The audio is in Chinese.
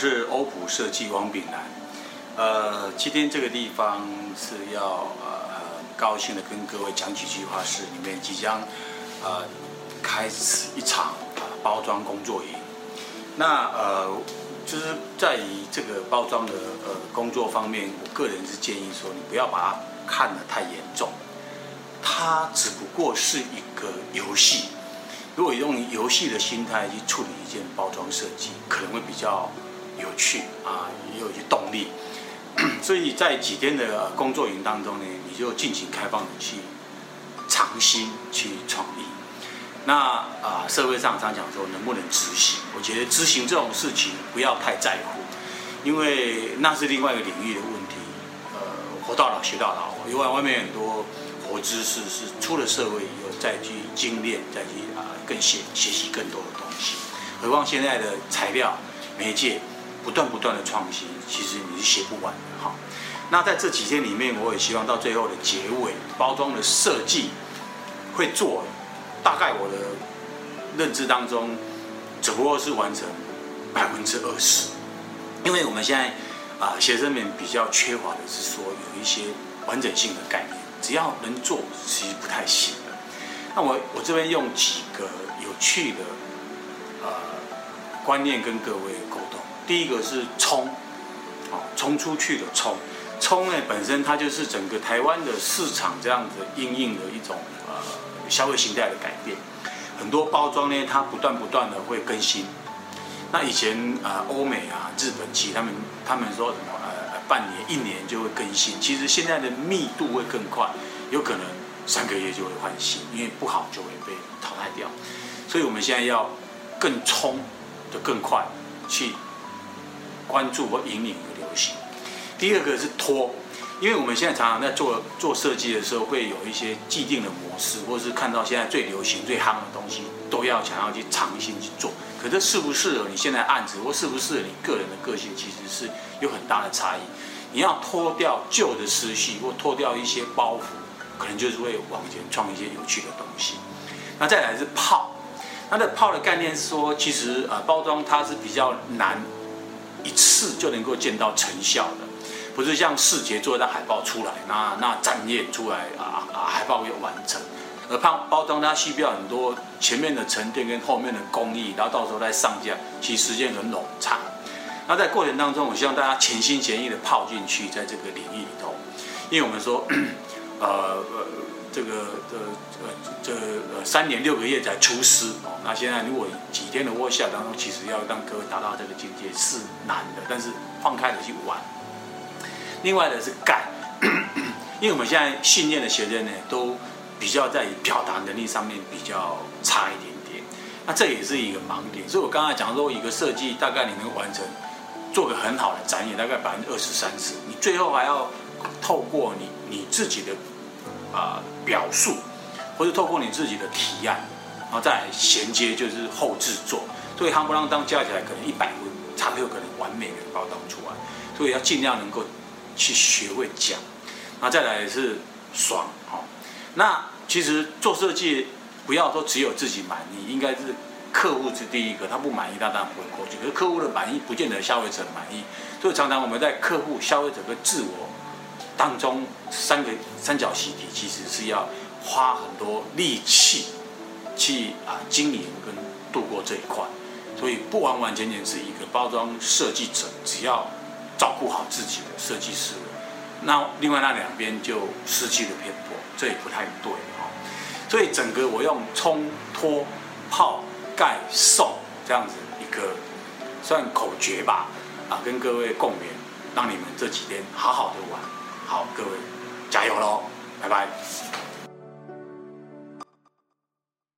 是欧普设计王炳南。今天这个地方是要很高兴的跟各位讲几句话，是里面即将开始一场包装工作营。那就是在于这个包装的工作方面，我个人是建议说，你不要把它看得太严重，它只不过是一个游戏。如果用游戏的心态去处理一件包装设计，可能会比较有趣啊，也有一些动力。所以在几天的工作营当中呢，你就尽情开放的去尝新、去创意。那社会上常讲说能不能执行，我觉得执行这种事情不要太在乎，因为那是另外一个领域的问题。活到老学到老，因为外面很多活知识是出了社会以后再去精炼，再去更学习更多的东西。何况现在的材料媒介不断的创新，其实你是写不完的哈。那在这几天里面，我也希望到最后的结尾，包装的设计会做，大概我的认知当中，只不过是完成20%，因为我们现在学生们比较缺乏的是说有一些完整性的概念。只要能做，其实不太行的。那我这边用几个有趣的观念跟各位沟通。第一个是冲，冲出去的冲。冲呢本身它就是整个台湾的市场这样子因应的一种消费形态的改变。很多包装呢，它不断的会更新。那以前欧美啊、日本其实他们说什么？半年、一年就会更新，其实现在的密度会更快，有可能3个月就会换新，因为不好就会被淘汰掉。所以我们现在要更冲的更快去关注或引领的流行。第二个是拖，因为我们现在常常在做设计的时候，会有一些既定的模式，或是看到现在最流行、最夯的东西，都要想要去尝新去做。可是适不适合你现在案子，或适不适合你个人的个性，其实是有很大的差异。你要脱掉旧的思绪，或脱掉一些包袱，可能就是会往前创一些有趣的东西。那再来是泡，它的泡的概念是说，其实包装它是比较难一次就能够见到成效的。不是像视觉做一张海报出来，那展演出来海报也完成，而包装它需要很多前面的沉淀跟后面的工艺，然后到时候再上架，其实时间很冗长。那在过程当中，我希望大家全心全意的泡进去，在这个领域里头，因为我们说，3年6个月才出师哦。那现在如果几天的workshop当中，其实要让各位达到这个境界是难的，但是放开的去玩。另外的是盖，因为我们现在训练的学生呢，都比较在表达能力上面比较差一点点，那这也是一个盲点。所以我刚才讲说，一个设计大概你能完成，做个很好的展演，大概20-30%，你最后还要透过你自己的表述，或者透过你自己的提案，然后再衔接就是后制作，所以夯不啷当加起来可能100分才会有可能完美的包装出来，所以要尽量能够去学会讲。那再来是爽哦。那其实做设计不要说只有自己满意，应该是客户是第一个，他不满意他当然不会过去，可是客户的满意不见得消费者满意，所以常常我们在客户、消费者跟自我当中三角形体，其实是要花很多力气去经营跟度过这一块。所以不完完全全是一个包装设计者，只要照顾好自己的设计思维，那另外那两边就失去了偏颇，这也不太对哦。所以整个我用冲、脱、泡、盖、送这样子一个算口诀吧，跟各位共勉，让你们这几天好好的玩。好，各位加油喽，拜拜。